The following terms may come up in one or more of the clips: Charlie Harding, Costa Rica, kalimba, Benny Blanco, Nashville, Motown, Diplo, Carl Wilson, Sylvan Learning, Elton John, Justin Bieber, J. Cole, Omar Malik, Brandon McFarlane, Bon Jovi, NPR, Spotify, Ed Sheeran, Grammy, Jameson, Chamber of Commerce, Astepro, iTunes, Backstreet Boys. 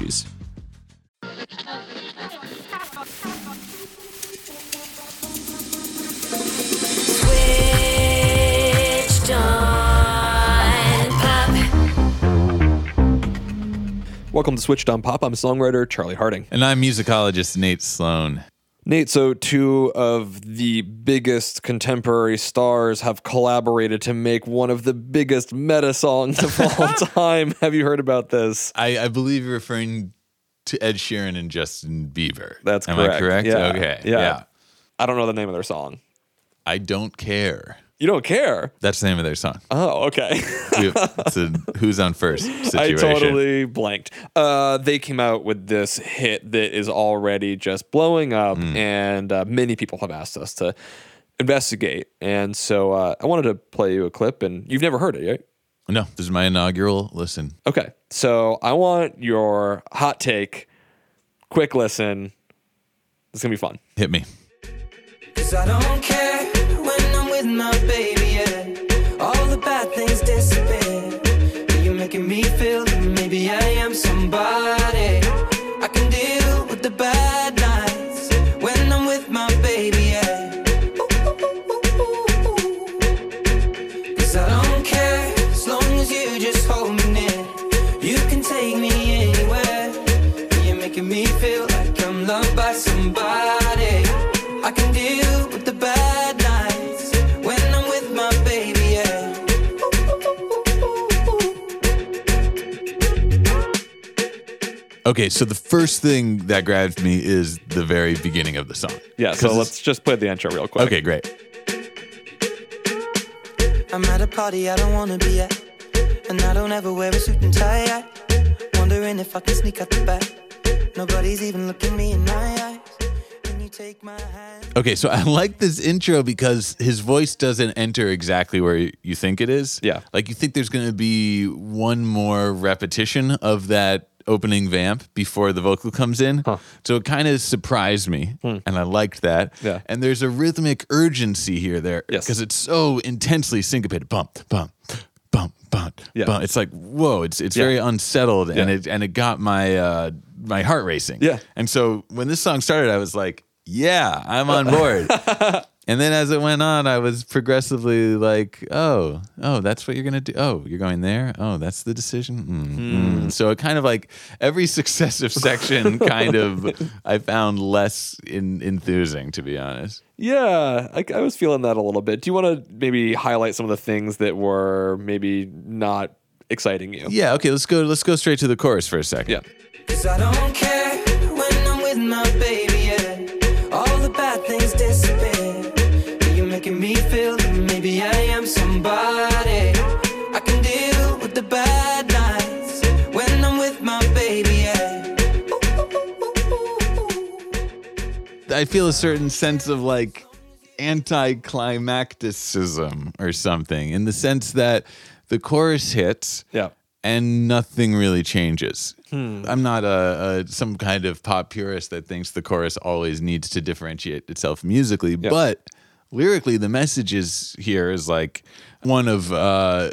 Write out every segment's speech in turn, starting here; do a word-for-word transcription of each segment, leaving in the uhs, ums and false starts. Switched On Pop. Welcome to Switched On Pop. I'm songwriter Charlie Harding. And I'm musicologist Nate Sloan. Nate, so two of the biggest contemporary stars have collaborated to make one of the biggest meta songs of all time. Have you heard about this? I, I believe you're referring to Ed Sheeran and Justin Bieber. That's Am correct. Am I correct? Yeah. Okay. Yeah. yeah. I don't know the name of their song. I don't care. You don't care? That's the name of their song. Oh, okay. It's a who's on first situation. I totally blanked. Uh, they came out with this hit that is already just blowing up, mm. and uh, many people have asked us to investigate. And so uh, I wanted to play you a clip, and you've never heard it, right? No, this is my inaugural listen. Okay, so I want your hot take, quick listen. It's going to be fun. Hit me. 'Cause I don't care. My baby, yeah. All the bad things disappear. You're making me feel maybe I am somebody. I can deal with the bad nights when I'm with my baby, yeah. Ooh, 'cause I don't care as long as you just hold me near. You can take me anywhere. You're making me feel like I'm loved by somebody. I can deal with the bad nights. Okay, so the first thing that grabbed me is the very beginning of the song. Yeah, so let's just play the intro real quick. Okay, great. I'm at a party I don't want to be at, and I don't ever wear a suit and tie at. Wondering if I can sneak out the back. Nobody's even looking me in my eyes. When you take my hand. Okay, so I like this intro because his voice doesn't enter exactly where you think it is. Yeah. Like, you think there's going to be one more repetition of that opening vamp before the vocal comes in. Huh. So it kind of surprised me, hmm. and I liked that. Yeah. And there's a rhythmic urgency here there because yes. it's so intensely syncopated. Bump, bump, bump, bump, yeah. bump. It's like, whoa, it's it's yeah. very unsettled, yeah. and it and it got my uh, my heart racing. Yeah. And so when this song started, I was like, yeah, I'm on board. And then as it went on, I was progressively like, oh, oh, that's what you're going to do. Oh, you're going there. Oh, that's the decision. Mm, mm. Mm. So it kind of like every successive section kind of I found less in, enthusing, to be honest. Yeah, I, I was feeling that a little bit. Do you want to maybe highlight some of the things that were maybe not exciting you? Yeah, okay, let's go Let's go straight to the chorus for a second. Yeah. 'Cause I don't care when I'm with my baby, yeah. All the bad things disappear. Making me feel that maybe I am somebody. I can deal with the bad nights when I'm with my baby, yeah. Ooh. I feel a certain sense of like anticlimacticism or something, in the sense that the chorus hits yeah. and nothing really changes. Hmm. I'm not a, a some kind of pop purist that thinks the chorus always needs to differentiate itself musically, yeah. but lyrically, the message is here is like one of uh,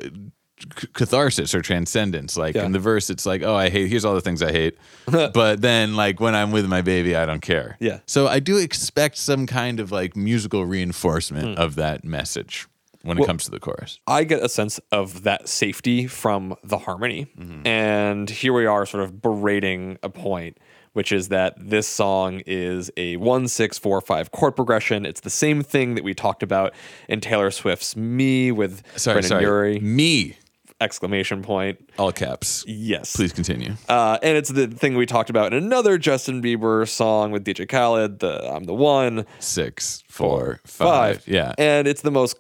catharsis or transcendence. Like yeah. in the verse, it's like, oh, I hate, here's all the things I hate. But then like when I'm with my baby, I don't care. Yeah. So I do expect some kind of like musical reinforcement mm. of that message when well, it comes to the chorus. I get a sense of that safety from the harmony. Mm-hmm. And here we are sort of berating a point, which is that this song is a one, six, four, five chord progression. It's the same thing that we talked about in Taylor Swift's Me with sorry, Brendon Urie. Me! Exclamation point. All caps. Yes. Please continue. Uh, and it's the thing we talked about in another Justin Bieber song with D J Khaled, the I'm the One. Six, four, four five. five. Yeah. And it's the most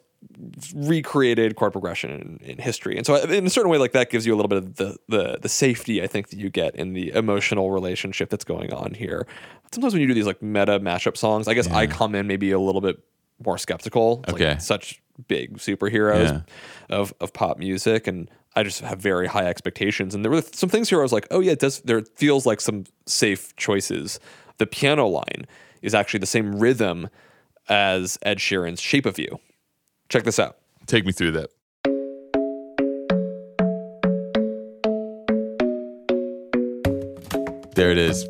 recreated chord progression in, in history. And so in a certain way, like, that gives you a little bit of the, the the safety, I think, that you get in the emotional relationship that's going on here. Sometimes when you do these like meta mashup songs, I guess yeah. I come in maybe a little bit more skeptical. It's okay. Like such big superheroes yeah. of, of pop music, and I just have very high expectations. And there were some things here I was like, oh yeah, it does, there feels like some safe choices. The piano line is actually the same rhythm as Ed Sheeran's Shape of You. Check this out. Take me through that. There it is.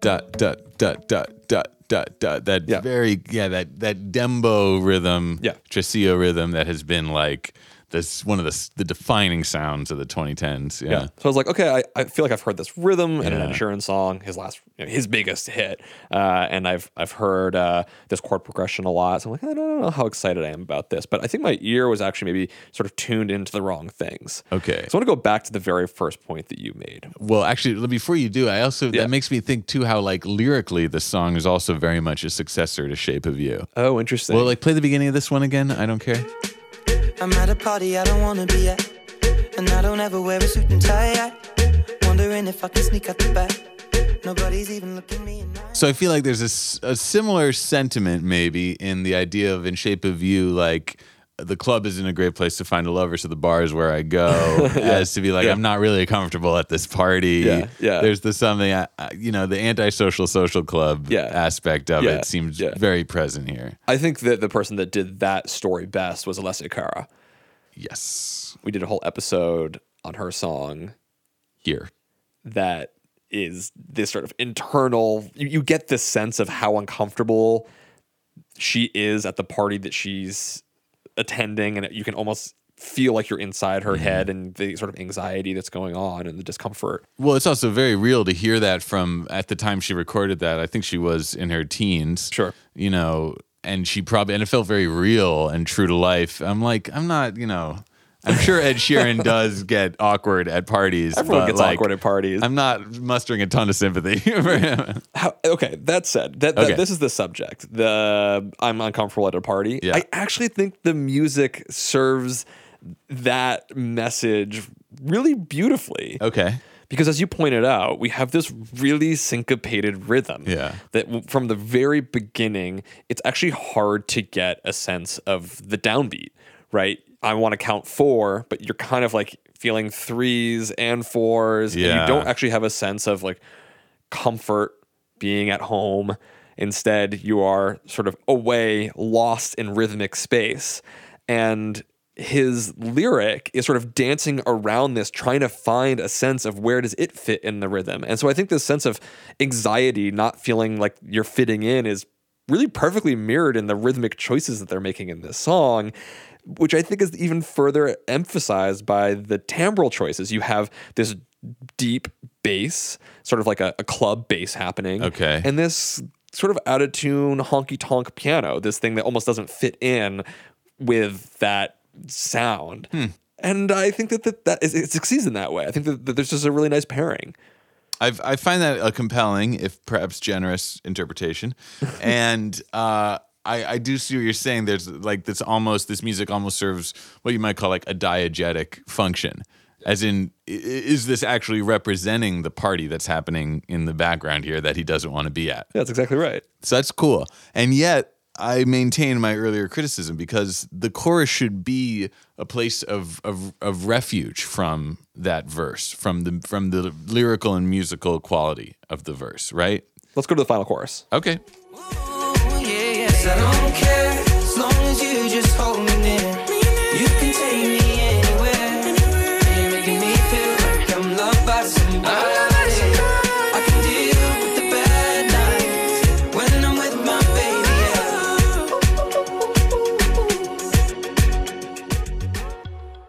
Dot, dot, dot, dot, dot, dot, dot. That yeah. very, yeah, that that dembo rhythm, yeah. Tresillo rhythm that has been like this one of the, the defining sounds of the twenty tens. Yeah. yeah. So I was like, okay, I, I feel like I've heard this rhythm in yeah. an Ed Sheeran song, his last, you know, his biggest hit, uh, and I've I've heard uh, this chord progression a lot. So I'm like, I don't know how excited I am about this, but I think my ear was actually maybe sort of tuned into the wrong things. Okay. So I want to go back to the very first point that you made. Well, actually, before you do, I also yeah. that makes me think too how like lyrically the song is also very much a successor to Shape of You. Oh, interesting. Well, like play the beginning of this one again. I don't care. I'm at a party I don't want to be at, and I don't ever wear a suit and tie at, wondering if I can sneak out the back, nobody's even looking me in the eye. So I feel like there's a, a similar sentiment maybe in the idea of In Shape of You, like the club isn't a great place to find a lover, so the bar is where I go, yeah. as to be like, yeah. I'm not really comfortable at this party. Yeah. Yeah. There's the something, I, I, you know, the anti-social social club yeah. aspect of yeah. it seems yeah. very present here. I think that the person that did that story best was Alessia Cara. Yes. We did a whole episode on her song Here that is this sort of internal, you, you get this sense of how uncomfortable she is at the party that she's attending, and you can almost feel like you're inside her mm-hmm. head and the sort of anxiety that's going on and the discomfort. Well, it's also very real to hear that from, at the time she recorded that, I think she was in her teens. Sure. You know, and she probably, and it felt very real and true to life. I'm like, I'm not, you know, I'm sure Ed Sheeran does get awkward at parties. Everyone but gets like, awkward at parties. I'm not mustering a ton of sympathy for him. How, okay, that said, that, that okay. this is the subject. The I'm uncomfortable at a party. Yeah. I actually think the music serves that message really beautifully. Okay. Because as you pointed out, we have this really syncopated rhythm yeah. that from the very beginning, it's actually hard to get a sense of the downbeat, right? I want to count four, but you're kind of like feeling threes and fours. Yeah. And you don't actually have a sense of like comfort being at home. Instead, you are sort of away, lost in rhythmic space. And his lyric is sort of dancing around this, trying to find a sense of where does it fit in the rhythm. And so I think this sense of anxiety, not feeling like you're fitting in, is really perfectly mirrored in the rhythmic choices that they're making in this song, which I think is even further emphasized by the timbral choices. You have this deep bass, sort of like a, a club bass happening. Okay. And this sort of out-of-tune honky-tonk piano, this thing that almost doesn't fit in with that sound. Hmm. And I think that, that, that is, it succeeds in that way. I think that, that there's just a really nice pairing. I've, I find that a compelling, if perhaps generous, interpretation. And uh, I, I do see what you're saying. There's like this almost, this music almost serves what you might call like a diegetic function. As in, is this actually representing the party that's happening in the background here that he doesn't want to be at? That's exactly right. So that's cool. And yet, I maintain my earlier criticism because the chorus should be a place of, of of refuge from that verse, from the from the lyrical and musical quality of the verse, right? Let's go to the final chorus. Okay. Ooh, yeah, yes, I don't care as long as you just hold me near. You can take me anywhere. You're making me feel like I'm loved by somebody.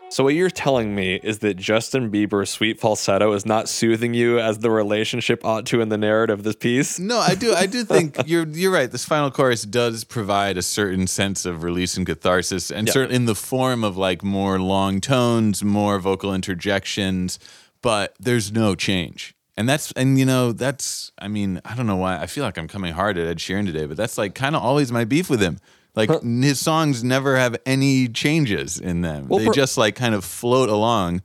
So what you're telling me is that Justin Bieber's sweet falsetto is not soothing you as the relationship ought to in the narrative of this piece? No, I do. I do think you're you're right. This final chorus does provide a certain sense of release and catharsis, and yeah. certain in the form of like more long tones, more vocal interjections, but there's no change. And that's, and you know, that's, I mean, I don't know why. I feel like I'm coming hard at Ed Sheeran today, but that's like kind of always my beef with him. Like huh. his songs never have any changes in them. Well, they per- just like kind of float along,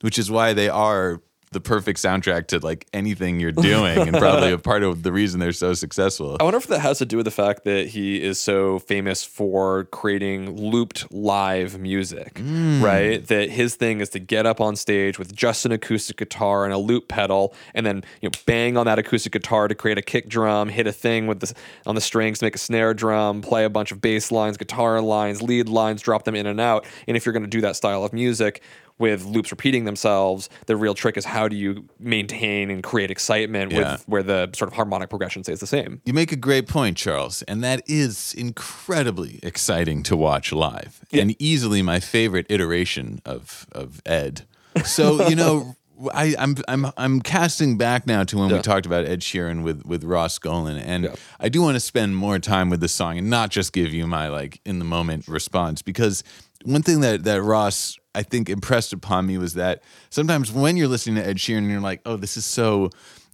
which is why they are the perfect soundtrack to like anything you're doing, and probably a part of the reason they're so successful. I wonder if that has to do with the fact that he is so famous for creating looped live music, mm. right? That his thing is to get up on stage with just an acoustic guitar and a loop pedal, and then you know bang on that acoustic guitar to create a kick drum, hit a thing with the on the strings to make a snare drum, play a bunch of bass lines, guitar lines, lead lines, drop them in and out. And if you're going to do that style of music with loops repeating themselves, the real trick is how do you maintain and create excitement yeah. with where the sort of harmonic progression stays the same. You make a great point, Charles, and that is incredibly exciting to watch live yeah. and easily my favorite iteration of of Ed. So, you know, I, I'm I'm I'm casting back now to when yeah. we talked about Ed Sheeran with, with Ross Golan, and yeah. I do want to spend more time with this song and not just give you my like in the moment response, because one thing that, that Ross, I think, impressed upon me was that sometimes when you're listening to Ed Sheeran, you're like, oh, this is so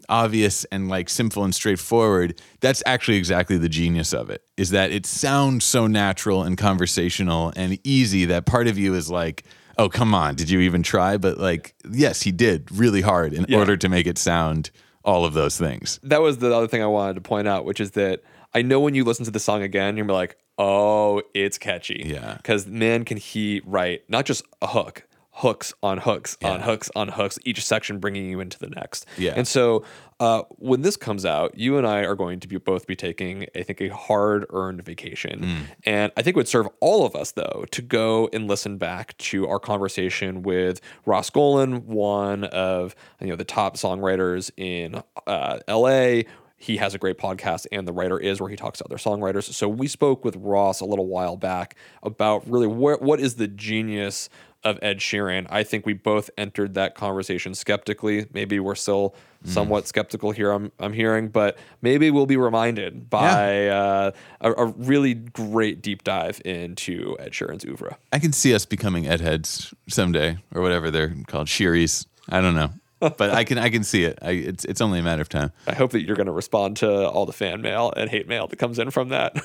obvious and like simple and straightforward. That's actually exactly the genius of it, is that it sounds so natural and conversational and easy that part of you is like, oh, come on, did you even try? But like, yes, he did really hard in yeah. order to make it sound all of those things. That was the other thing I wanted to point out, which is that I know when you listen to the song again, you're gonna be like, oh, it's catchy. Yeah. Because man, can he write not just a hook, hooks on hooks yeah. on hooks on hooks, each section bringing you into the next. Yeah. And so uh, when this comes out, you and I are going to be both be taking, I think, a hard-earned vacation. Mm. And I think it would serve all of us, though, to go and listen back to our conversation with Ross Golan, one of you know the top songwriters in uh, L A, He has a great podcast, and The Writer Is, where he talks to other songwriters. So we spoke with Ross a little while back about really wh- what is the genius of Ed Sheeran. I think we both entered that conversation skeptically. Maybe we're still somewhat mm. skeptical here, I'm I'm hearing, but maybe we'll be reminded by yeah. uh, a, a really great deep dive into Ed Sheeran's oeuvre. I can see us becoming Ed Heads someday, or whatever they're called, Sheeries. I don't know. But I can I can see it. I, it's it's only a matter of time. I hope that you're going to respond to all the fan mail and hate mail that comes in from that.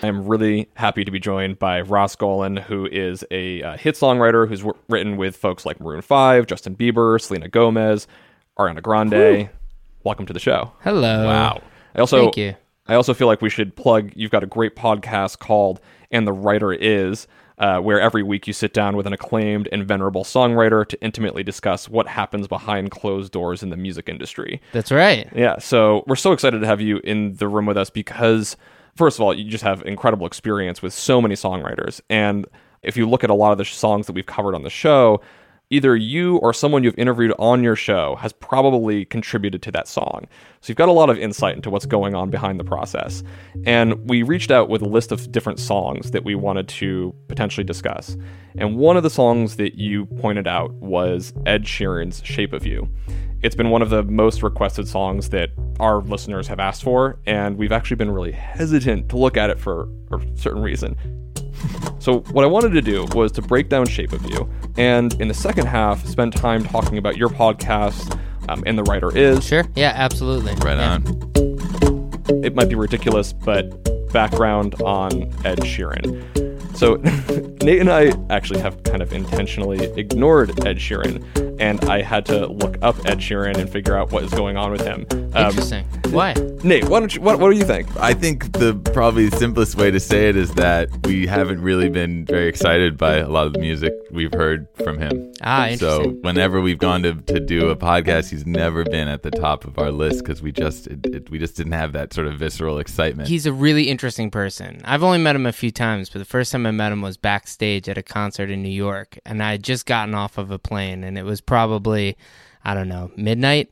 I'm really happy to be joined by Ross Golan, who is a uh, hit songwriter who's w- written with folks like Maroon five, Justin Bieber, Selena Gomez, Ariana Grande. Woo. Welcome to the show. Hello. Wow. I also, Thank you. I also feel like we should plug, you've got a great podcast called And the Writer Is, Uh, where every week you sit down with an acclaimed and venerable songwriter to intimately discuss what happens behind closed doors in the music industry. That's right. Yeah, so we're so excited to have you in the room with us because, first of all, you just have incredible experience with so many songwriters. And if you look at a lot of the songs that we've covered on the show, either you or someone you've interviewed on your show has probably contributed to that song. So you've got a lot of insight into what's going on behind the process. And we reached out with a list of different songs that we wanted to potentially discuss. And one of the songs that you pointed out was Ed Sheeran's Shape of You. It's been one of the most requested songs that our listeners have asked for, and we've actually been really hesitant to look at it for a certain reason. So what I wanted to do was to break down Shape of You, and in the second half, spend time talking about your podcast, um, And the Writer Is. Sure. Yeah, absolutely. Right yeah. on. It might be ridiculous, but background on Ed Sheeran. So Nate and I actually have kind of intentionally ignored Ed Sheeran, and I had to look up Ed Sheeran and figure out what is going on with him. Um, Interesting. Why? Nate, why don't you, what, what do you think? I think the probably simplest way to say it is that we haven't really been very excited by a lot of the music we've heard from him. Ah, interesting. So whenever we've gone to, to do a podcast, he's never been at the top of our list because we just it, it, we just didn't have that sort of visceral excitement. He's a really interesting person. I've only met him a few times, but the first time I met him was backstage at a concert in New York, and I had just gotten off of a plane, and it was probably, I don't know, midnight,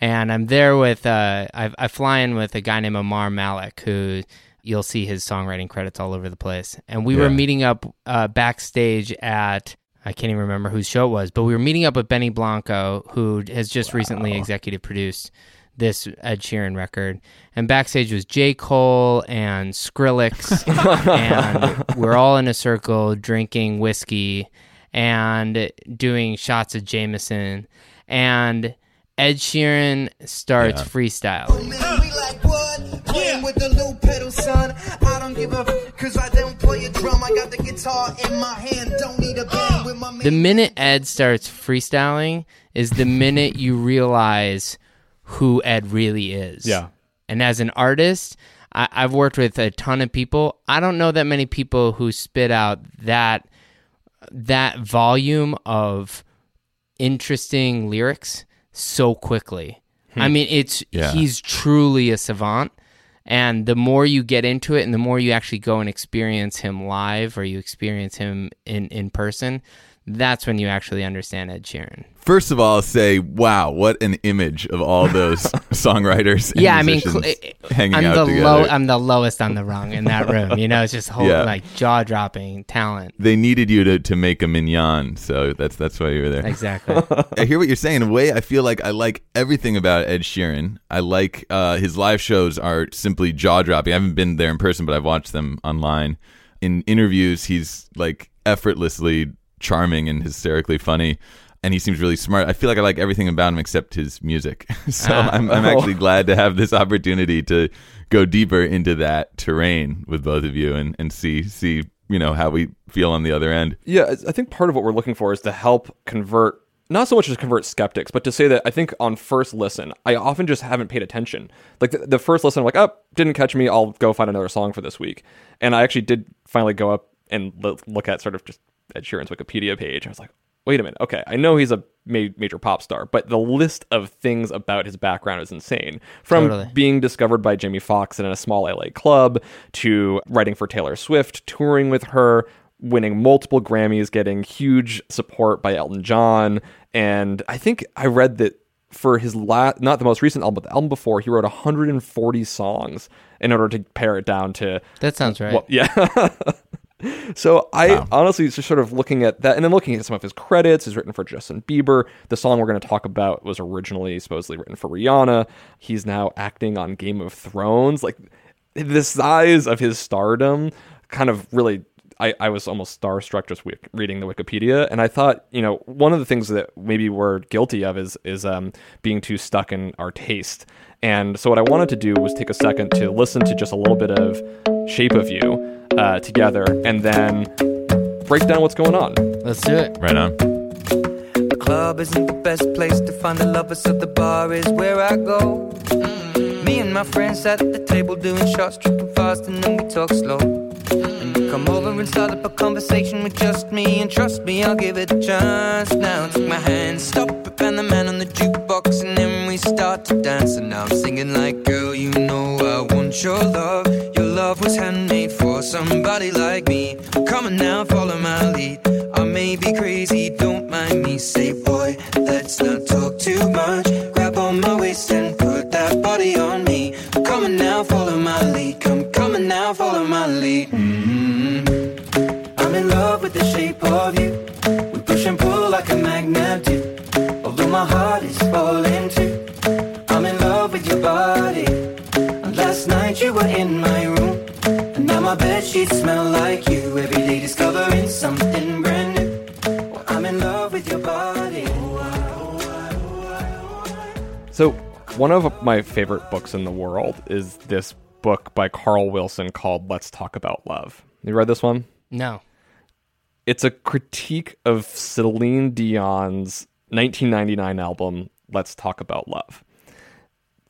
and I'm there with, uh, I, I fly in with a guy named Omar Malik, who you'll see his songwriting credits all over the place, and we yeah. were meeting up uh, backstage at, I can't even remember whose show it was, but we were meeting up with Benny Blanco, who has just wow. recently executive produced this Ed Sheeran record, and backstage was J. Cole and Skrillex, and we're all in a circle drinking whiskey and doing shots of Jameson, and Ed Sheeran starts yeah. freestyling. Yeah. title, son. I don't give a f- cause I don't play a drum. I got the guitar in my hand. Don't need a band with my man. The minute Ed starts freestyling is the minute you realize who Ed really is. Yeah. And as an artist, I- I've worked with a ton of people. I don't know that many people who spit out that that volume of interesting lyrics so quickly. Hmm. I mean, it's yeah. he's truly a savant. And the more you get into it and the more you actually go and experience him live or you experience him in, in person, that's when you actually understand Ed Sheeran. First of all, I'll say, wow, what an image of all those songwriters and yeah, musicians I mean, cl- hanging I'm out the together. Low, I'm the lowest on the rung in that room. You know, it's just whole, yeah. like jaw-dropping talent. They needed you to, to make a mignon, so that's that's why you were there. Exactly. I hear what you're saying. In a way, I feel like I like everything about Ed Sheeran. I like uh, his live shows are simply jaw-dropping. I haven't been there in person, but I've watched them online. In interviews, he's like effortlessly charming and hysterically funny, and he seems really smart. I feel like I like everything about him except his music. so ah, I'm, I'm actually glad to have this opportunity to go deeper into that terrain with both of you and, and see see you know how we feel on the other end. Yeah, I think part of what we're looking for is to help convert, not so much as convert skeptics, but to say that I think on first listen, I often just haven't paid attention. Like the, the first listen, I'm like, oh, didn't catch me. I'll go find another song for this week. And I actually did finally go up and l- look at sort of just Ed Sheeran's Wikipedia page. I was like, wait a minute. Okay, I know he's a ma- major pop star, but the list of things about his background is insane. From totally. being discovered by Jamie Foxx in a small L A club, to writing for Taylor Swift, touring with her, winning multiple Grammys, getting huge support by Elton John. And I think I read that for his last, not the most recent album, but the album before, he wrote one hundred forty songs in order to pare it down to... That sounds right. Well, yeah. So I wow. honestly just sort of looking at that, and then looking at some of his credits. He's written for Justin Bieber. The song we're going to talk about was originally supposedly written for Rihanna. He's now acting on Game of Thrones. Like the size of his stardom kind of really, I, I was almost starstruck just reading the Wikipedia. And I thought, you know, one of the things that maybe we're guilty of is, is um, being too stuck in our taste. And so what I wanted to do was take a second to listen to just a little bit of Shape of You. Uh, together and then break down what's going on. Let's do it. Right on. The club isn't the best place to find the lovers, so the bar is where I go. Mm-hmm. Me and my friends at the table doing shots, tripping fast, and then we talk slow. Mm-hmm. And you come over and start up a conversation with just me, and trust me, I'll give it a chance. Now take my hand, stop it, and the man on the jukebox, and then we start to dance. And now I'm singing like, girl, you know I want your love. Your love was handmade for somebody like me. Come on now, follow my lead. I may be crazy, don't mind me. Say, boy, let's not talk too much. Grab on my waist and put that body on me. Come on now, follow my lead. Come, come on now, follow my lead. Mm-hmm. I'm in love with the shape of you. We push and pull like a magnet do. Although my heart is falling too. I'm in love with your body. And last night you were in my room. And now my bedsheets smell like you. Every day discovering something brand new. Well, I'm in love with your body. So one of my favorite books in the world is this book by Carl Wilson called Let's Talk About Love. You read this one? No. It's a critique of Celine Dion's nineteen ninety-nine album, Let's Talk About Love.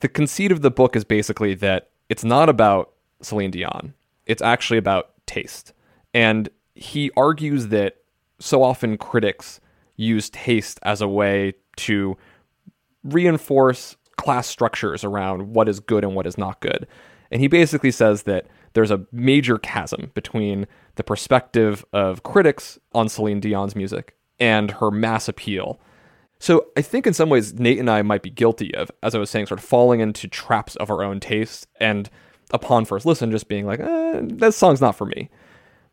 The conceit of the book is basically that it's not about Celine Dion. It's actually about taste. And he argues that so often critics use taste as a way to reinforce class structures around what is good and what is not good. And he basically says that there's a major chasm between the perspective of critics on Celine Dion's music and her mass appeal. So I think in some ways, Nate and I might be guilty of, as I was saying, sort of falling into traps of our own taste and upon first listen, just being like, eh, that song's not for me.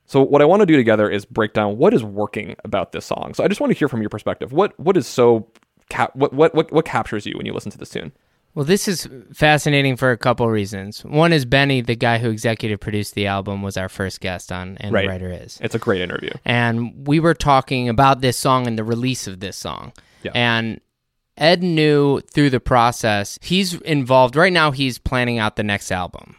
So what I want to do together is break down what is working about this song. So I just want to hear from your perspective. What What is so, cap- what, what, what, what captures you when you listen to this tune? Well, this is fascinating for a couple reasons. One is Benny, the guy who executive produced the album, was our first guest on And right. The Writer Is. It's a great interview. And we were talking about this song and the release of this song. Yeah. And Ed knew through the process, he's involved. Right now, he's planning out the next album.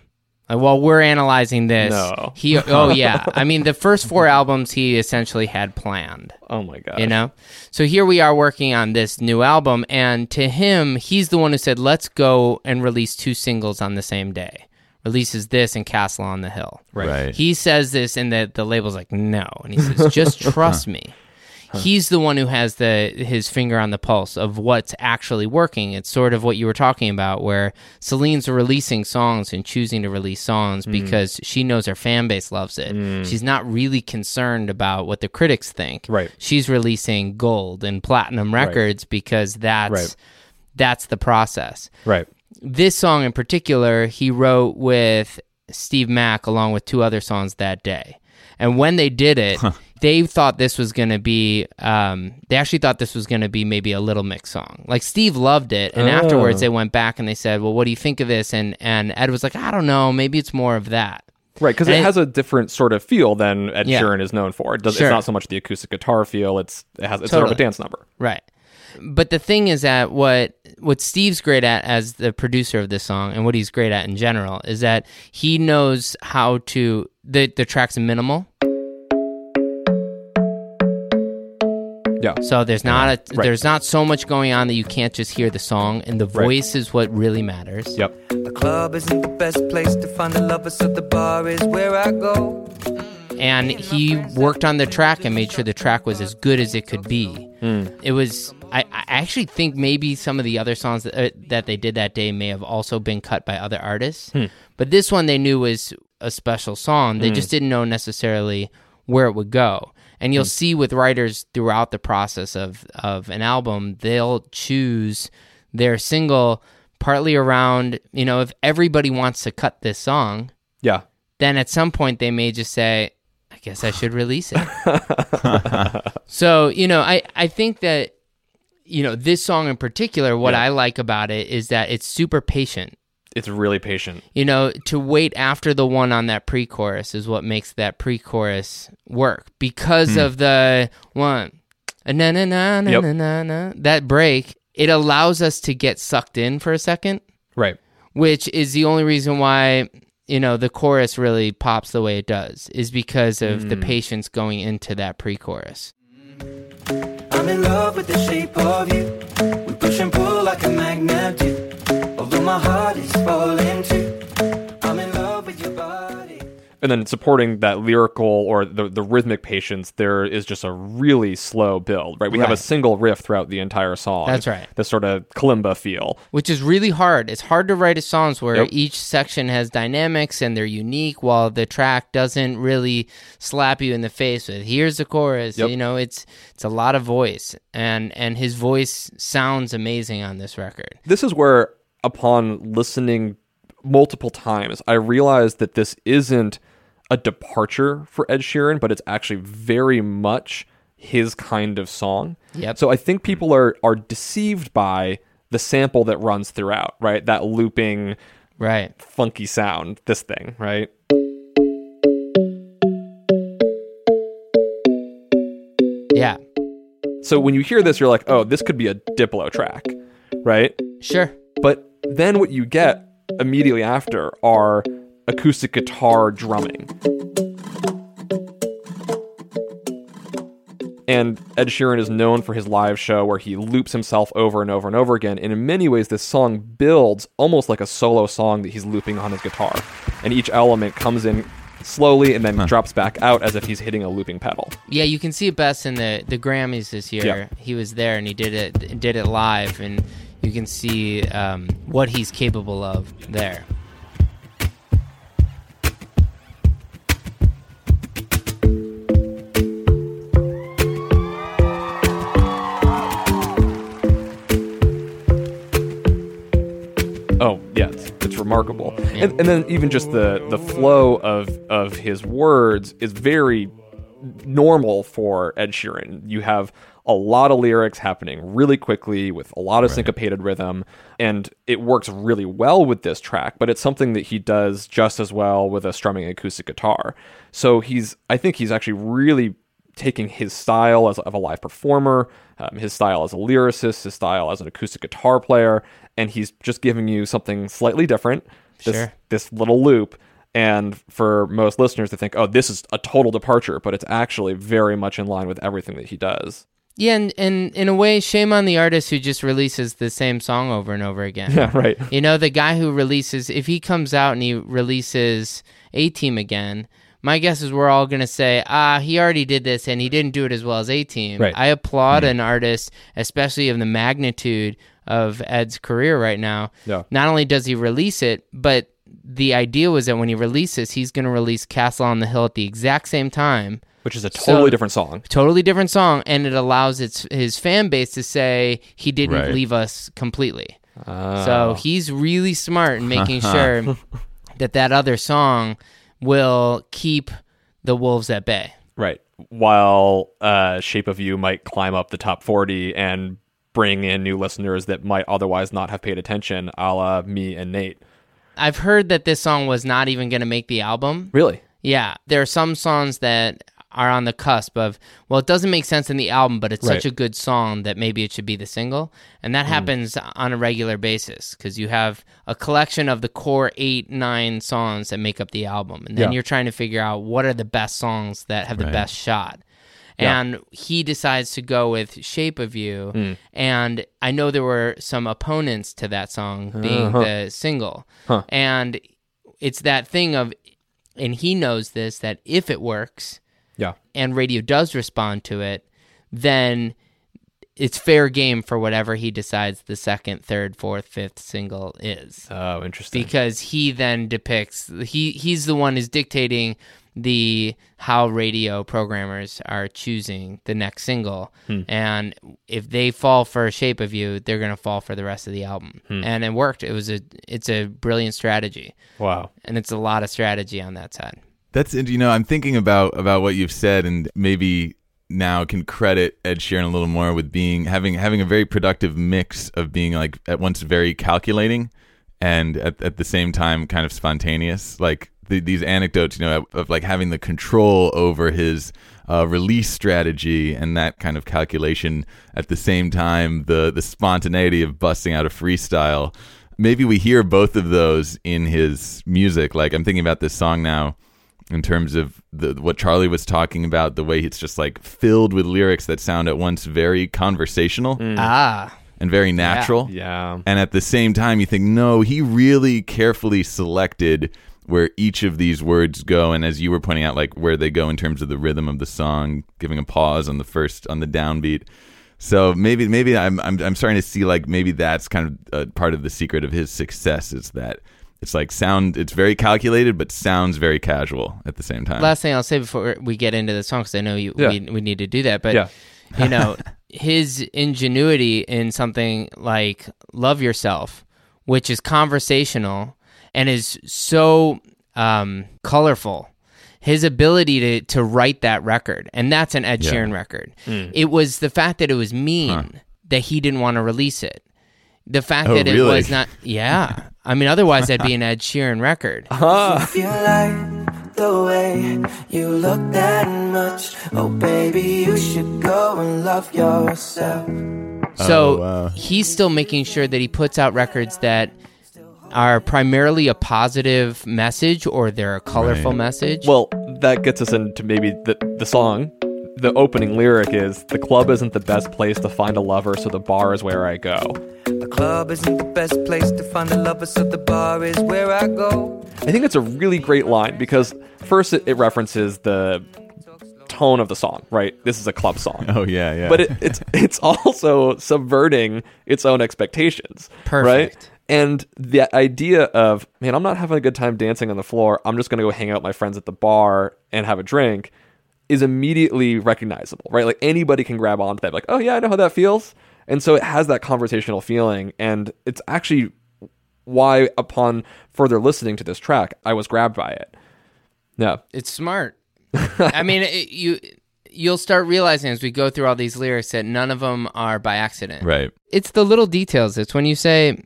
While we're analyzing this, no. he oh yeah, I mean the first four albums he essentially had planned. Oh my god, you know. So here we are working on this new album, and to him, he's the one who said, "Let's go and release two singles on the same day." Releases this and Castle on the Hill. Right. right. He says this, and the the label's like, "No," and he says, "Just trust me." He's the one who has the his finger on the pulse of what's actually working. It's sort of what you were talking about, where Celine's releasing songs and choosing to release songs mm. because she knows her fan base loves it. Mm. She's not really concerned about what the critics think. Right. She's releasing gold and platinum records right. because that's right. that's the process. Right. This song in particular, he wrote with Steve Mac along with two other songs that day. And when they did it, huh. they thought this was going to be, um, they actually thought this was going to be maybe a Little Mix song. Like, Steve loved it, and oh. afterwards they went back and they said, well, what do you think of this? And and Ed was like, I don't know, maybe it's more of that. Right, because it has a different sort of feel than Ed yeah. Sheeran is known for. It does, sure. It's not so much the acoustic guitar feel, it's it has it's totally. sort of a dance number. Right. But the thing is that what what Steve's great at as the producer of this song, and what he's great at in general, is that he knows how to, the, the track's minimal. Yeah. So there's not a, right. there's not so much going on that you can't just hear the song, and the voice right. is what really matters. Yep. The club isn't the best place to find the lovers, so the bar is where I go. And he worked on the track and made sure the track was as good as it could be. Mm. It was, I, I actually think maybe some of the other songs that, uh, that they did that day may have also been cut by other artists. Hmm. But this one they knew was a special song. They mm. just didn't know necessarily where it would go. And you'll mm. see with writers throughout the process of, of an album, they'll choose their single partly around, you know, if everybody wants to cut this song, yeah, then at some point they may just say, I guess I should release it. So, you know, I, I think that, you know, this song in particular, what yeah. I like about it is that it's super patient. It's really patient. You know, to wait after the one on that pre-chorus is what makes that pre-chorus work. Because mm. of the one, na na na na na na, that break, it allows us to get sucked in for a second. Right. Which is the only reason why, you know, the chorus really pops the way it does, is because of mm. the patience going into that pre-chorus. I'm in love with the shape of you. We push and pull like a magnet do. Although my heart is falling too. I'm in love with your body. And then supporting that lyrical or the, the rhythmic patience, there is just a really slow build, right? We right. have a single riff throughout the entire song. That's right. This sort of kalimba feel. Which is really hard. It's hard to write a songs where yep. each section has dynamics and they're unique, while the track doesn't really slap you in the face with, here's the chorus. Yep. You know, it's it's a lot of voice. And, and his voice sounds amazing on this record. This is where, upon listening multiple times, I realized that this isn't a departure for Ed Sheeran, but it's actually very much his kind of song. Yep. So I think people are are deceived by the sample that runs throughout, right? That looping, right, funky sound, this thing, right? Yeah. So when you hear this, you're like, oh, this could be a Diplo track, right? Sure. But then what you get immediately after are acoustic guitar drumming. And Ed Sheeran is known for his live show where he loops himself over and over and over again. And in many ways, this song builds almost like a solo song that he's looping on his guitar. And each element comes in slowly and then huh. drops back out as if he's hitting a looping pedal. Yeah, you can see it best in the, the Grammys this year. Yeah. He was there and he did it did it live. And you can see um, what he's capable of there. Oh, yeah, it's, it's remarkable. Yeah. And, and then even just the, the flow of, of his words is very normal for Ed Sheeran. You have a lot of lyrics happening really quickly with a lot of right. syncopated rhythm, and it works really well with this track, but it's something that he does just as well with a strumming acoustic guitar. So he's, I think he's actually really taking his style as of a live performer, um, his style as a lyricist, his style as an acoustic guitar player, and he's just giving you something slightly different, this, sure. this little loop And for most listeners, they think, oh, this is a total departure, but it's actually very much in line with everything that he does. Yeah, and, and in a way, shame on the artist who just releases the same song over and over again. Yeah, right. You know, the guy who releases, if he comes out and he releases A-Team again, my guess is we're all going to say, ah, he already did this and he didn't do it as well as A-Team. Right. I applaud mm-hmm. an artist, especially of the magnitude of Ed's career right now. Yeah. Not only does he release it, but the idea was that when he releases, he's going to release Castle on the Hill at the exact same time. Which is a totally so, different song. Totally different song, and it allows its his fan base to say he didn't right. leave us completely. Oh. So he's really smart in making sure that that other song will keep the wolves at bay. Right. While uh, Shape of You might climb up the top forty and bring in new listeners that might otherwise not have paid attention, a la me and Nate. I've heard that this song was not even going to make the album. Really? Yeah. There are some songs that are on the cusp of, well, it doesn't make sense in the album, but it's right. such a good song that maybe it should be the single. And that mm. happens on a regular basis because you have a collection of the core eight, nine songs that make up the album. And then yeah. you're trying to figure out what are the best songs that have right. the best shot. Yeah. And he decides to go with Shape of You. Mm. And I know there were some opponents to that song being uh-huh. the single. Huh. And it's that thing of, and he knows this, that if it works... Yeah, and radio does respond to it, then it's fair game for whatever he decides the second, third, fourth, fifth single is. Oh, interesting. Because he then depicts, he he's the one who's dictating the how radio programmers are choosing the next single. Hmm. And if they fall for Shape of You, they're going to fall for the rest of the album. Hmm. And it worked. It was a it's a brilliant strategy. Wow. And it's a lot of strategy on that side. That's, you know, I'm thinking about, about what you've said, and maybe now can credit Ed Sheeran a little more with being having having a very productive mix of being like at once very calculating and at, at the same time kind of spontaneous. Like the, these anecdotes, you know, of, of like having the control over his uh, release strategy and that kind of calculation at the same time, the the spontaneity of busting out a freestyle. Maybe we hear both of those in his music. Like I'm thinking about this song now. In terms of the, what Charlie was talking about, the way it's just like filled with lyrics that sound at once very conversational mm. ah, and very natural. Yeah. yeah. And at the same time, you think, no, he really carefully selected where each of these words go. And as you were pointing out, like where they go in terms of the rhythm of the song, giving a pause on the first, on the downbeat. So maybe, maybe I'm, I'm, I'm starting to see like maybe that's kind of a part of the secret of his success is that. It's like sound, it's very calculated, but sounds very casual at the same time. Last thing I'll say before we get into the song, because I know you, yeah. we, we need to do that, but yeah. you know, his ingenuity in something like Love Yourself, which is conversational and is so um, colorful, his ability to, to write that record, and that's an Ed yeah. Sheeran record. Mm. It was the fact that it was mean huh. that he didn't want to release it. The fact oh, that it really? was not, yeah. I mean, otherwise that'd be an Ed Sheeran record. Uh-huh. If you like the way you look that much, oh baby, you should go and love yourself. So oh, wow. he's still making sure that he puts out records that are primarily a positive message or they're a colorful right. message. Well, that gets us into maybe the, the song. The opening lyric is, the club isn't the best place to find a lover, so the bar is where I go. The club isn't the best place to find a lover, so the bar is where I go. I think that's a really great line, because first it, it references the tone of the song, right? This is a club song. Oh, yeah, yeah. But it, it's it's also subverting its own expectations, Perfect. right? And the idea of, man, I'm not having a good time dancing on the floor, I'm just going to go hang out with my friends at the bar and have a drink, is immediately recognizable, right? Like anybody can grab onto that, like, oh yeah, I know how that feels. And so it has that conversational feeling. And it's actually why, upon further listening to this track, I was grabbed by it. Yeah. It's smart. I mean, it, you, you'll start realizing as we go through all these lyrics that none of them are by accident. Right. It's the little details. It's when you say,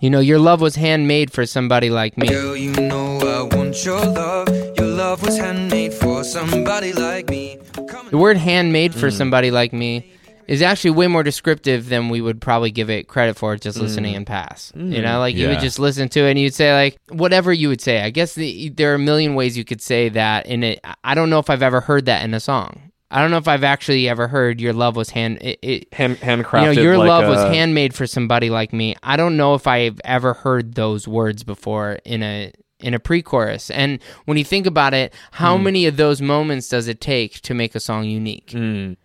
you know, your love was handmade for somebody like me. Girl, you know I want your love. Your love was handmade for somebody like me. The word handmade for mm. somebody like me is actually way more descriptive than we would probably give it credit for, just mm. listening and pass. Mm. You know, like yeah. you would just listen to it and you'd say like, whatever you would say. I guess the, there are a million ways you could say that in it. I don't know if I've ever heard that in a song. I don't know if I've actually ever heard your love was hand... It, it, hand handcrafted. You know, your like love a... was handmade for somebody like me. I don't know if I've ever heard those words before in a... in a pre-chorus. And when you think about it, how mm. many of those moments does it take to make a song unique? Mm.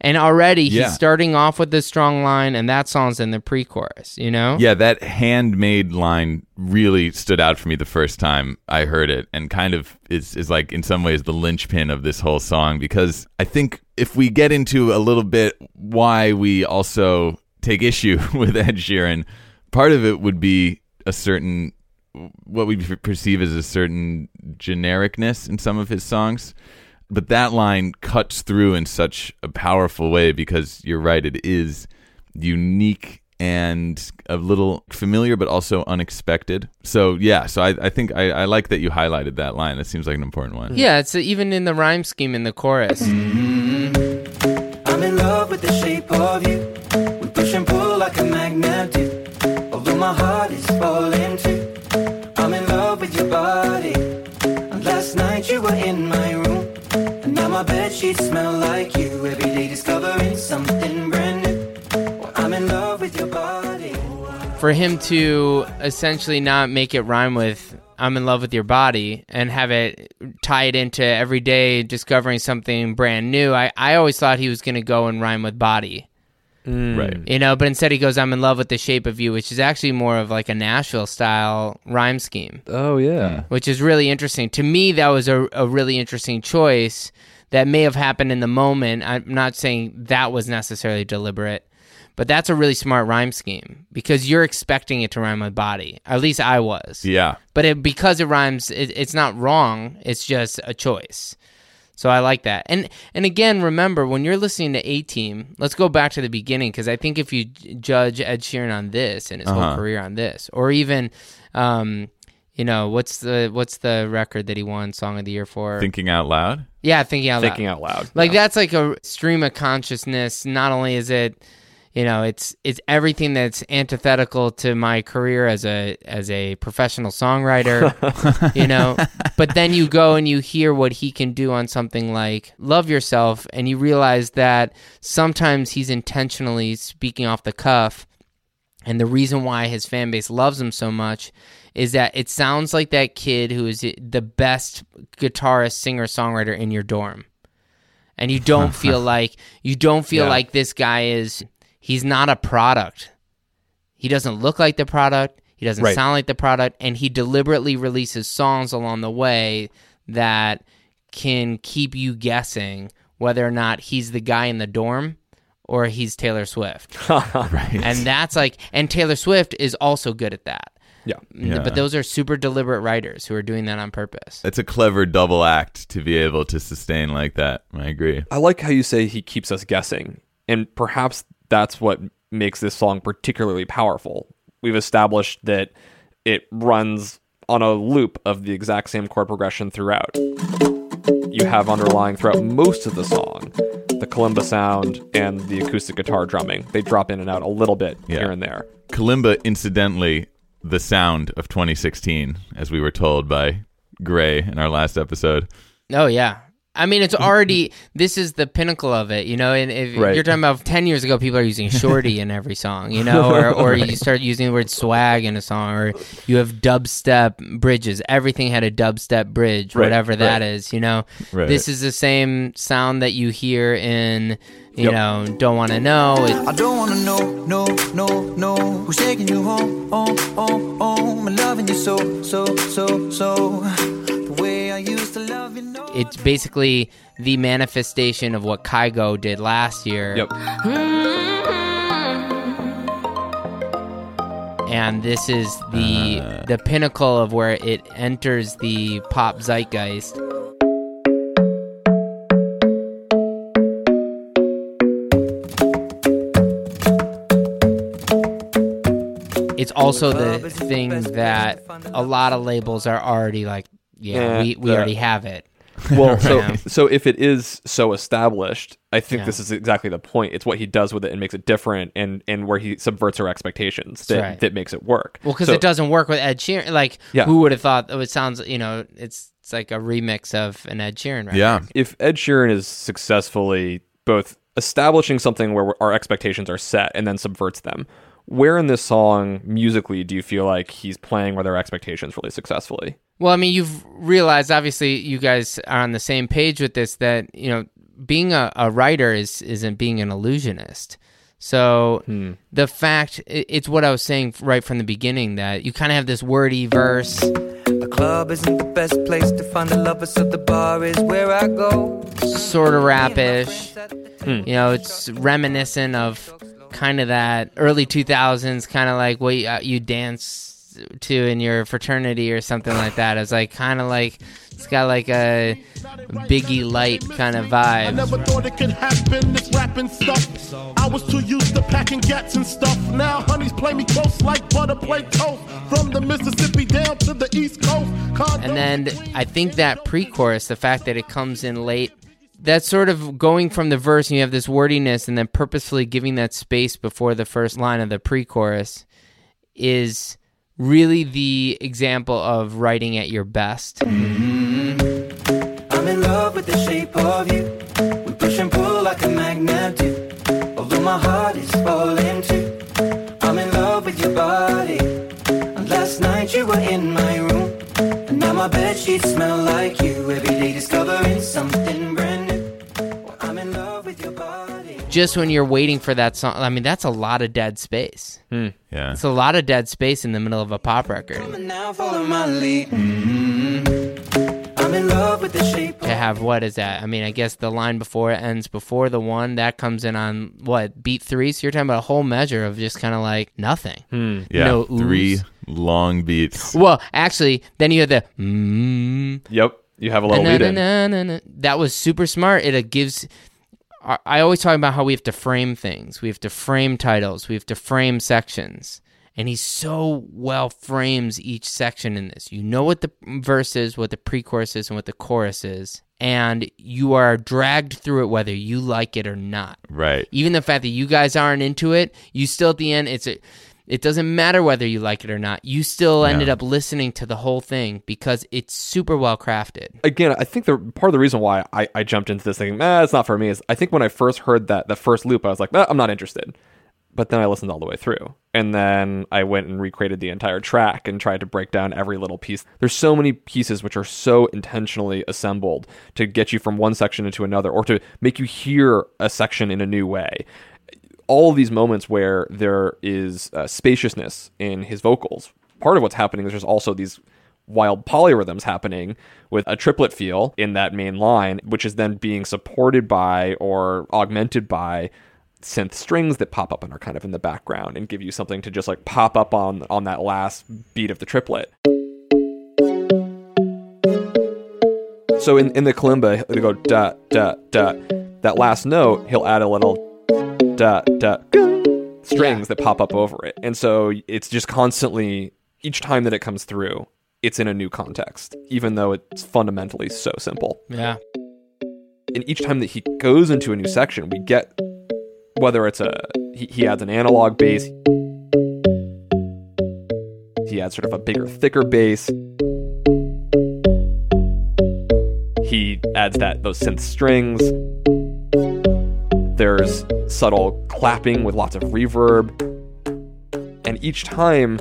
And already yeah. he's starting off with this strong line, and that song's in the pre-chorus, you know? Yeah, that handmade line really stood out for me the first time I heard it, and kind of is, is like in some ways the linchpin of this whole song, because I think if we get into a little bit why we also take issue with Ed Sheeran, part of it would be a certain... what we perceive as a certain genericness in some of his songs. But that line cuts through in such a powerful way because you're right, it is unique and a little familiar but also unexpected. So yeah, so I, I think I, I like that you highlighted that line. That seems like an important one. Yeah, it's even in the rhyme scheme in the chorus. Mm-hmm. I'm in love with the shape of you. We push and pull like a magnet do. Although my heart is falling too. I'm in love with your body. And last night you were in my room. And now my bed sheets smell like you. Every day discovering something brand new. Well, I'm in love with your body. For him to essentially not make it rhyme with I'm in love with your body and have it tie it into every day discovering something brand new, I, I always thought he was going to go and rhyme with body. Mm. Right. You know, but instead he goes, I'm in love with the shape of you, which is actually more of like a Nashville style rhyme scheme. Oh, yeah. Which is really interesting. To me, that was a, a really interesting choice that may have happened in the moment. I'm not saying that was necessarily deliberate, but that's a really smart rhyme scheme because you're expecting it to rhyme with body. At least I was. Yeah. But it, because it rhymes, it, it's not wrong. It's just a choice. So I like that. And and again, remember, when you're listening to A-Team, let's go back to the beginning, because I think if you judge Ed Sheeran on this and his uh-huh. whole career on this, or even, um, you know, what's the what's the record that he won Song of the Year for? Thinking Out Loud? Yeah, Thinking Out Loud. Thinking Out Loud. Like, yeah. that's like a stream of consciousness. Not only is it, you know, it's it's everything that's antithetical to my career as a as a professional songwriter, you know. But then you go and you hear what he can do on something like Love Yourself, and you realize that sometimes he's intentionally speaking off the cuff, and the reason why his fan base loves him so much is that it sounds like that kid who is the best guitarist, singer, songwriter in your dorm. And you don't feel like, you don't feel yeah. like this guy is... He's not a product. He doesn't look like the product. He doesn't right. sound like the product. And he deliberately releases songs along the way that can keep you guessing whether or not he's the guy in the dorm or he's Taylor Swift. right. And that's like, and Taylor Swift is also good at that. Yeah. yeah. But those are super deliberate writers who are doing that on purpose. It's a clever double act to be able to sustain like that. I agree. I like how you say he keeps us guessing. And perhaps that's what makes this song particularly powerful. We've established that it runs on a loop of the exact same chord progression throughout. You have underlying throughout most of the song the kalimba sound and the acoustic guitar drumming. They drop in and out a little bit yeah. here and there. Kalimba, incidentally, the sound of twenty sixteen, as we were told by Gray in our last episode. Oh, yeah. I mean, it's already, this is the pinnacle of it, you know, and if right. you're talking about ten years ago, people are using shorty in every song, you know, or, or right. you start using the word swag in a song, or you have dubstep bridges. Everything had a dubstep bridge, right. whatever that right. is, you know. Right. This is the same sound that you hear in, you yep. know, Don't Wanna Know. It, I don't wanna know, no, no, no, who's taking you home, home, home, home, and loving you so, so, so, so. It's basically the manifestation of what Kygo did last year. Yep. And this is the uh. the pinnacle of where it enters the pop zeitgeist. It's also the thing that a lot of labels are already like, yeah, yeah we, we the- already have it. Well, so yeah. so if it is so established, I think yeah. this is exactly the point. It's what he does with it and makes it different, and, and where he subverts our expectations that, right. that makes it work. Well, because so, it doesn't work with Ed Sheeran. Like, yeah. who would have thought? Oh, it sounds, you know, it's it's like a remix of an Ed Sheeran record. Yeah. If Ed Sheeran is successfully both establishing something where our expectations are set and then subverts them, where in this song musically do you feel like he's playing with our expectations really successfully? Well, I mean, you've realized, obviously, you guys are on the same page with this, that, you know, being a, a writer is, isn't being an illusionist. So hmm. the fact, it's what I was saying right from the beginning, that you kind of have this wordy verse. The club isn't the best place to find the lovers, so the bar is where I go. Sort of rapish. Hmm. You know, it's reminiscent of kind of that early two thousands, kind of like what you, uh, you dance to in your fraternity or something like that. It's like kind of like it's got like a Biggie Light kind of vibe. I never thought it could happen, this rapping stuff. I was too used to packing gats and stuff. Now honeys play me close like butter play toast. From the Mississippi down to the East Coast. And then I think that pre-chorus, the fact that it comes in late, that's sort of going from the verse and you have this wordiness and then purposefully giving that space before the first line of the pre-chorus is really the example of writing at your best. Mm-hmm. I'm in love with the shape of you. We push and pull like a magnet do. Although my heart is all empty, I'm in love with your body. And last night you were in my room, and now my bed sheets smell like you. Every day discovering something brand new. I'm in love with your body. Just when you're waiting for that song, I mean, that's a lot of dead space. Hmm. Yeah. It's a lot of dead space in the middle of a pop record. Mm-hmm. To have, what is that? I mean, I guess the line before it ends before the one that comes in on what, beat three? So you're talking about a whole measure of just kind of like nothing. Hmm. Yeah, no three long beats. Well, actually, then you have the mm, yep, you have a little lead in. That was super smart. It, it gives. I always talk about how we have to frame things. We have to frame titles. We have to frame sections. And he so well frames each section in this. You know what the verse is, what the pre-chorus is, and what the chorus is. And you are dragged through it whether you like it or not. Right. Even the fact that you guys aren't into it, you still at the end, it's a, it doesn't matter whether you like it or not. You still ended yeah. up listening to the whole thing because it's super well crafted. Again, I think the part of the reason why I, I jumped into this thing, eh, it's not for me, is I think when I first heard that the first loop, I was like, eh, I'm not interested. But then I listened all the way through. And then I went and recreated the entire track and tried to break down every little piece. There's so many pieces which are so intentionally assembled to get you from one section into another or to make you hear a section in a new way. All of these moments where there is uh, spaciousness in his vocals. Part of what's happening is there's also these wild polyrhythms happening with a triplet feel in that main line, which is then being supported by or augmented by synth strings that pop up and are kind of in the background and give you something to just like pop up on, on that last beat of the triplet. So in, in the kalimba, they go da, da, da. That last note, he'll add a little Da, da, strings yeah. that pop up over it. And so it's just constantly, each time that it comes through, it's in a new context, even though it's fundamentally so simple. Yeah. And each time that he goes into a new section, we get, whether it's a, he, he adds an analog bass, he adds sort of a bigger, thicker bass, he adds that, those synth strings. There's subtle clapping with lots of reverb. And each time,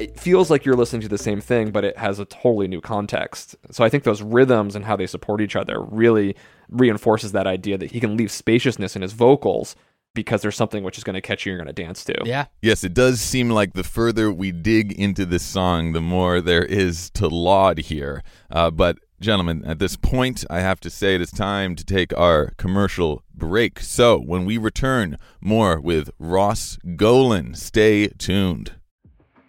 it feels like you're listening to the same thing, but it has a totally new context. So I think those rhythms and how they support each other really reinforces that idea that he can leave spaciousness in his vocals because there's something which is going to catch you and you're going to dance to. Yeah. Yes, it does seem like the further we dig into this song, the more there is to laud here. Uh, but gentlemen, at this point, I have to say it is time to take our commercial break. So when we return, more with Ross Golan. Stay tuned.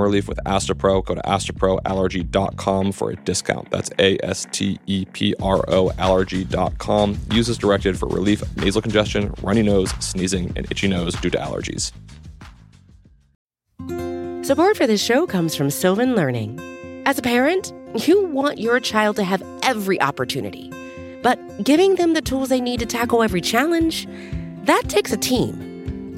relief with Astepro. Go to astepro allergy dot com for a discount. That's A S T E P R O allergy dot com. Use as directed for relief of nasal congestion, runny nose, sneezing, and itchy nose due to allergies. Support for this show comes from Sylvan Learning. As a parent, you want your child to have every opportunity. But giving them the tools they need to tackle every challenge, that takes a team.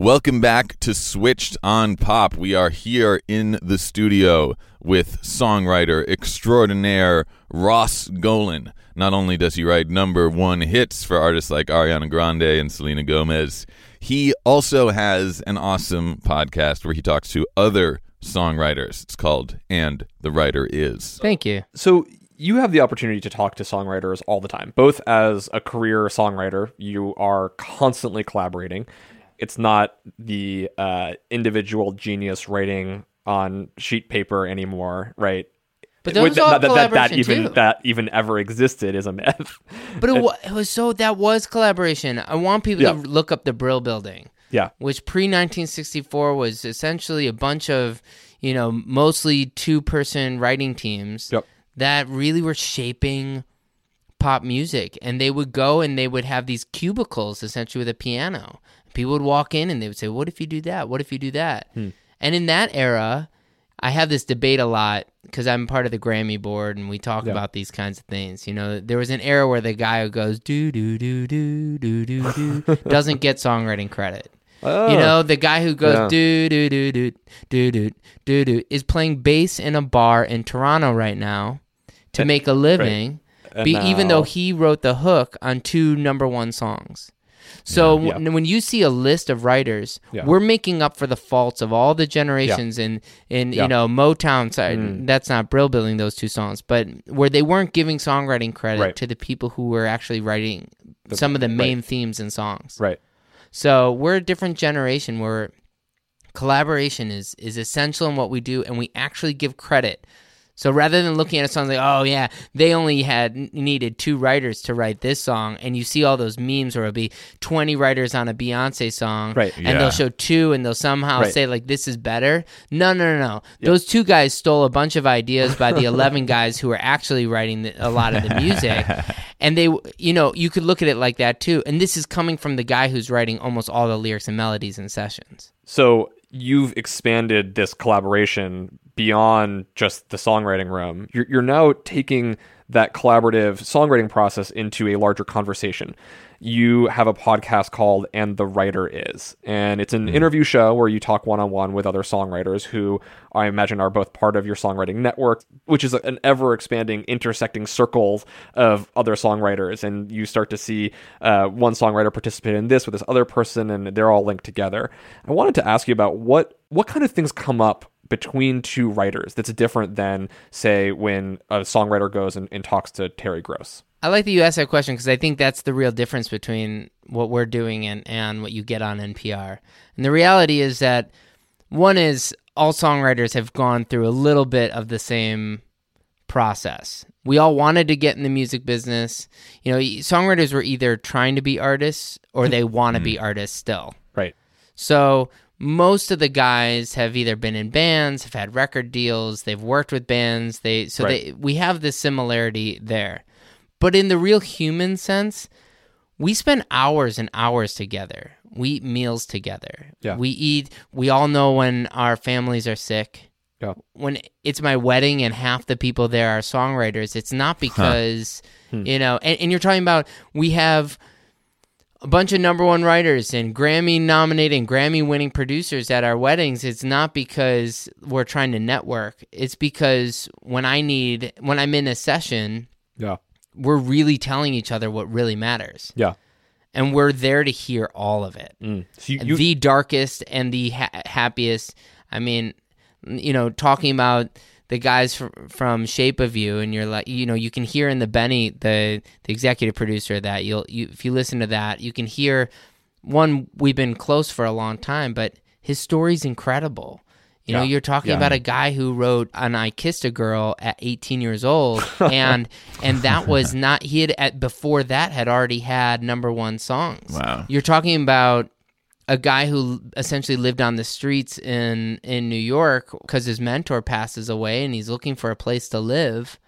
Welcome back to Switched on Pop. We are here in the studio with songwriter extraordinaire Ross Golan. Not only does he write number one hits for artists like Ariana Grande and Selena Gomez, he also has an awesome podcast where he talks to other songwriters. It's called And the Writer Is. Thank you. So you have the opportunity to talk to songwriters all the time, both as a career songwriter, you are constantly collaborating. It's not the uh, individual genius writing on sheet paper anymore, right? But those Which, all that, that, that even too. That even ever existed is a myth. But it, it was so that was collaboration. I want people yeah. to look up the Brill Building. Yeah. Which pre nineteen sixty-four was essentially a bunch of, you know, mostly two-person writing teams yep. that really were shaping pop music. And they would go and they would have these cubicles essentially with a piano. People would walk in and they would say, what if you do that? What if you do that? Hmm. And in that era, I have this debate a lot because I'm part of the Grammy board and we talk yeah. about these kinds of things. You know, there was an era where the guy who goes do do do do do do do doesn't get songwriting credit. Oh. You know, the guy who goes do do do do do do do do is playing bass in a bar in Toronto right now to and, make a living, right. be, even though he wrote the hook on two number one songs. So yeah, yeah. when you see a list of writers, yeah. we're making up for the faults of all the generations yeah. in, in yeah. you know, Motown side. Mm. That's not Brill Building, those two songs, but where they weren't giving songwriting credit right. to the people who were actually writing the, some of the main right. themes and songs. Right. So we're a different generation where collaboration is, is essential in what we do, and we actually give credit. So rather than looking at a song like, oh, yeah, they only had needed two writers to write this song, and you see all those memes where it'll be twenty writers on a Beyonce song, right, and yeah. they'll show two, and they'll somehow right. say, like, this is better. No, no, no, no. Yep. Those two guys stole a bunch of ideas by the eleven guys who were actually writing the, a lot of the music, and they, you know, you could look at it like that, too, and this is coming from the guy who's writing almost all the lyrics and melodies in sessions. So you've expanded this collaboration beyond just the songwriting room. You're, you're now taking that collaborative songwriting process into a larger conversation. You have a podcast called And the Writer Is, and it's an mm. interview show where you talk one-on-one with other songwriters who I imagine are both part of your songwriting network, which is an ever-expanding, intersecting circle of other songwriters. And you start to see uh, one songwriter participate in this with this other person, and they're all linked together. I wanted to ask you about what what kind of things come up between two writers that's different than, say, when a songwriter goes and, and talks to Terry Gross. I like that you asked that question because I think that's the real difference between what we're doing and, and what you get on N P R. And the reality is that one is all songwriters have gone through a little bit of the same process. We all wanted to get in the music business. You know, songwriters were either trying to be artists or they want to be artists still. Right. So most of the guys have either been in bands, have had record deals, they've worked with bands. They so right. they we have this similarity there. But in the real human sense, we spend hours and hours together. We eat meals together. Yeah. We eat. We all know when our families are sick. Yeah. When it's my wedding and half the people there are songwriters, it's not because, huh. hmm. you know, and, and you're talking about we have a bunch of number one writers and Grammy nominated and Grammy winning producers at our weddings. It's not because we're trying to network. It's because when I need, when I'm in a session, yeah. we're really telling each other what really matters. Yeah. And we're there to hear all of it. Mm. So you, you... The darkest and the ha- happiest. I mean, you know, talking about the guys fr- from Shape of You, and you're like, you know, you can hear in the Benny, the, the executive producer of that, you'll, you, if you listen to that, you can hear one, we've been close for a long time, but his story's incredible. You know, yeah. you're talking yeah. about a guy who wrote "And I Kissed a Girl" at eighteen years old, and and that was not he had at, before that had already had number one songs. Wow, you're talking about a guy who essentially lived on the streets in in New York because his mentor passes away, and he's looking for a place to live.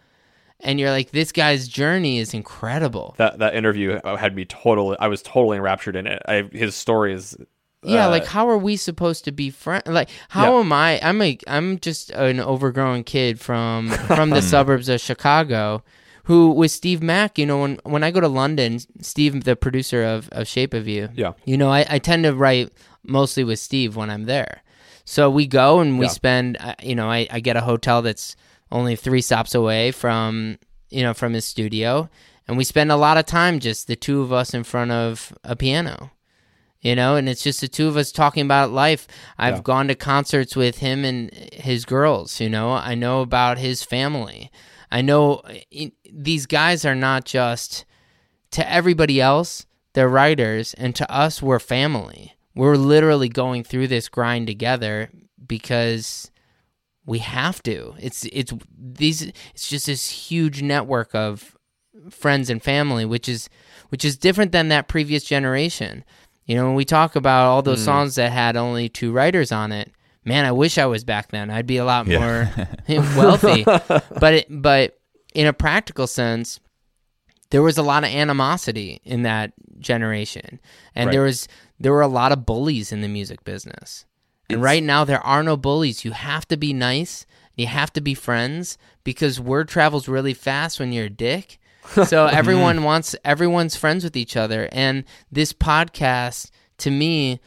And you're like, this guy's journey is incredible. That that interview had me totally. I was totally enraptured in it. I, his story is. Yeah, uh, like how are we supposed to be friends? Like how yeah. am I? I'm a I'm just an overgrown kid from from the suburbs of Chicago, who with Steve Mac, you know, when when I go to London, Steve, the producer of, of Shape of You, yeah, you know, I, I tend to write mostly with Steve when I'm there. So we go and we yeah. spend, uh, you know, I, I get a hotel that's only three stops away from you know from his studio, and we spend a lot of time just the two of us in front of a piano. You know, and it's just the two of us talking about life. I've yeah. gone to concerts with him and his girls, you know. I know about his family. I know it, these guys are not just, to everybody else, they're writers, and to us, we're family. We're literally going through this grind together because we have to. It's it's these it's just this huge network of friends and family, which is which is different than that previous generation. You know, when we talk about all those mm. songs that had only two writers on it, man, I wish I was back then. I'd be a lot yeah. more wealthy. But it, but in a practical sense, there was a lot of animosity in that generation. And right. there was there were a lot of bullies in the music business. And it's... right now, there are no bullies. You have to be nice. You have to be friends because word travels really fast when you're a dick. So everyone wants, everyone's friends with each other. And this podcast, to me,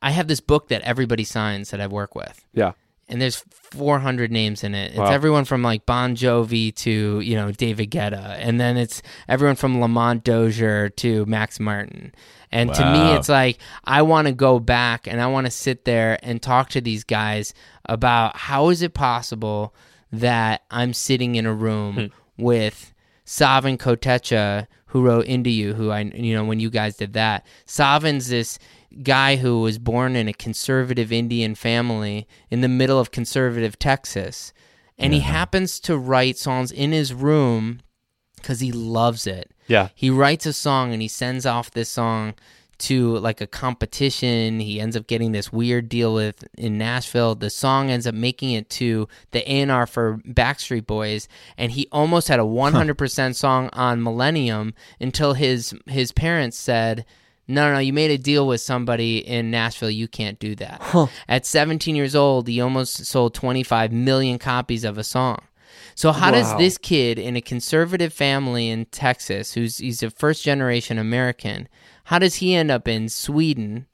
I have this book that everybody signs that I work with. Yeah. And there's four hundred names in it. It's wow. everyone from like Bon Jovi to, you know, David Guetta. And then it's everyone from Lamont Dozier to Max Martin. And wow. to me, it's like, I want to go back and I want to sit there and talk to these guys about how is it possible that I'm sitting in a room with Savin Kotecha, who wrote Into You, who I, you know, when you guys did that. Savin's this guy who was born in a conservative Indian family in the middle of conservative Texas. And yeah. he happens to write songs in his room because he loves it. Yeah. He writes a song and he sends off this song to like a competition. He ends up getting this weird deal with in Nashville. The song ends up making it to the A and R for Backstreet Boys, and he almost had a one hundred percent huh. song on Millennium until his his parents said, No, no, no, you made a deal with somebody in Nashville. You can't do that. Huh. At seventeen years old, he almost sold twenty-five million copies of a song. So how wow. does this kid in a conservative family in Texas, who's he's a first-generation American, how does he end up in Sweden?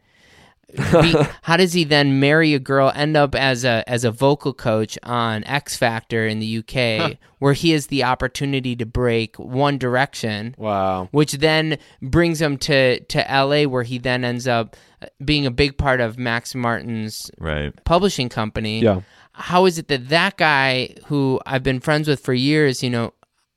Be, how does he then marry a girl, end up as a as a vocal coach on X Factor in the U K, huh. where he has the opportunity to break One Direction, wow, which then brings him to, to L A, where he then ends up being a big part of Max Martin's right. publishing company. Yeah. How is it that that guy who I've been friends with for years, you know,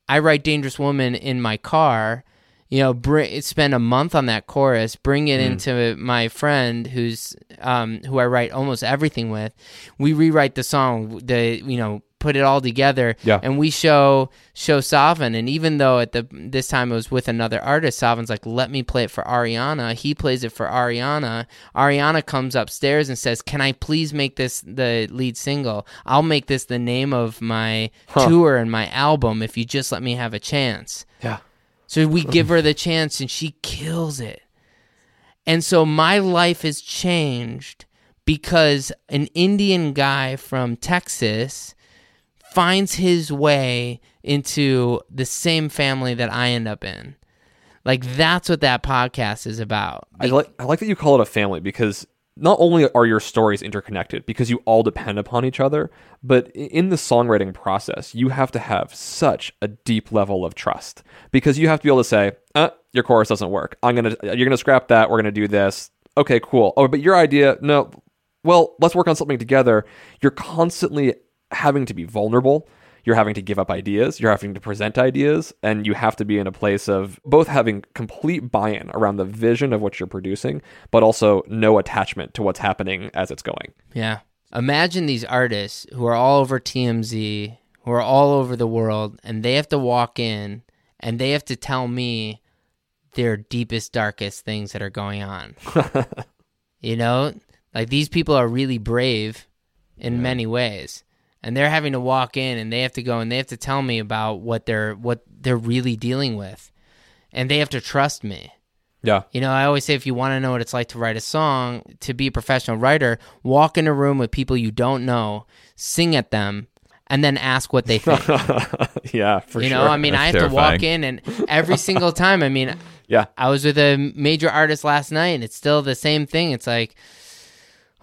I write Dangerous Woman in my car, you know, br- spend a month on that chorus, bring it mm. into my friend who's um, who I write almost everything with. We rewrite the song, the you know, put it all together, yeah. and we show show Savin. And even though at the this time it was with another artist, Savin's like, "Let me play it for Ariana." He plays it for Ariana. Ariana comes upstairs and says, "Can I please make this the lead single? I'll make this the name of my huh. tour and my album if you just let me have a chance." Yeah. So we give her the chance, and she kills it. And so my life has changed because an Indian guy from Texas finds his way into the same family that I end up in. Like, that's what that podcast is about. I like, I like that you call it a family, because not only are your stories interconnected because you all depend upon each other, but in the songwriting process, you have to have such a deep level of trust, because you have to be able to say, uh, your chorus doesn't work. I'm going to, you're going to scrap that. We're going to do this. Okay, cool. Oh, but your idea, no, well, let's work on something together. You're constantly having to be vulnerable. You're having to give up ideas, you're having to present ideas, and you have to be in a place of both having complete buy-in around the vision of what you're producing, but also no attachment to what's happening as it's going. Yeah. Imagine these artists who are all over T M Z, who are all over the world, and they have to walk in and they have to tell me their deepest, darkest things that are going on. You know? Like, these people are really brave in yeah. many ways. And they're having to walk in, and they have to go, and they have to tell me about what they're what they're really dealing with, and they have to trust me. Yeah, you know, I always say, if you want to know what it's like to write a song, to be a professional writer, walk in a room with people you don't know, sing at them, and then ask what they think. Yeah, for you sure. You know, I mean, That's I have terrifying. to walk in, and every single time, I mean, yeah, I was with a major artist last night, and it's still the same thing. It's like,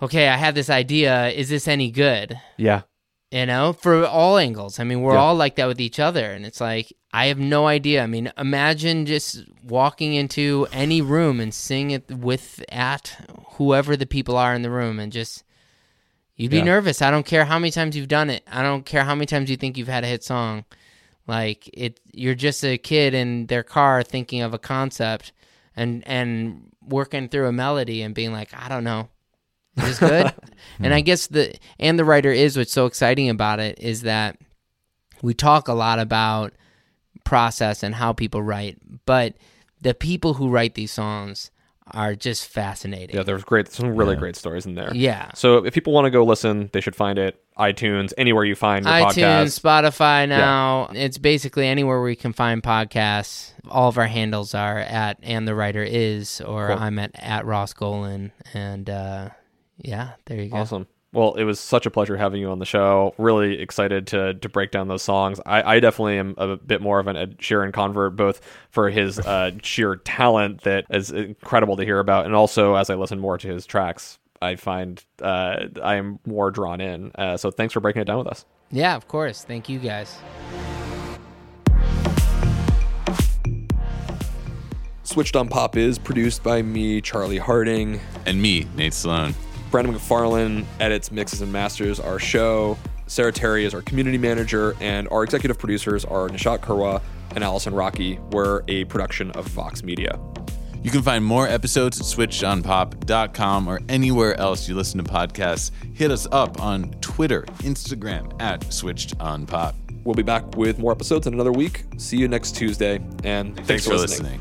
okay, I had this idea. Is this any good? Yeah. You know, for all angles. I mean, we're yeah. all like that with each other. And it's like, I have no idea. I mean, imagine just walking into any room and seeing it with at whoever the people are in the room, and just, you'd be yeah. nervous. I don't care how many times you've done it. I don't care how many times you think you've had a hit song. Like, it, you're just a kid in their car thinking of a concept and, and working through a melody and being like, I don't know. Is good. And I guess the and the writer is what's so exciting about it is that we talk a lot about process and how people write, but the people who write these songs are just fascinating. Yeah, there's great some really yeah. great stories in there. Yeah. So if people want to go listen, they should find it iTunes, anywhere you find your iTunes, podcasts. Spotify now. Yeah. It's basically anywhere where you can find podcasts. All of our handles are at and the writer is or cool. I'm at, at Ross Golan, and uh yeah, there you go. Awesome. Well, it was such a pleasure having you on the show. Really excited to to break down those songs. I, I definitely am a bit more of an Ed Sheeran convert, both for his uh, sheer talent that is incredible to hear about, and also as I listen more to his tracks, I find uh, I am more drawn in. Uh, so thanks for breaking it down with us. Yeah, of course. Thank you, guys. Switched on Pop is produced by me, Charlie Harding. And me, Nate Sloan. Brandon McFarlane edits, mixes, and masters our show. Sarah Terry is our community manager, and our executive producers are Nishat Kurwa and Allison Rocky. We're a production of Vox Media. You can find more episodes at switched on pop dot com or anywhere else you listen to podcasts. Hit us up on Twitter, Instagram, at switched on pop. We'll be back with more episodes in another week. See you next Tuesday, and thanks, thanks for, for listening. listening.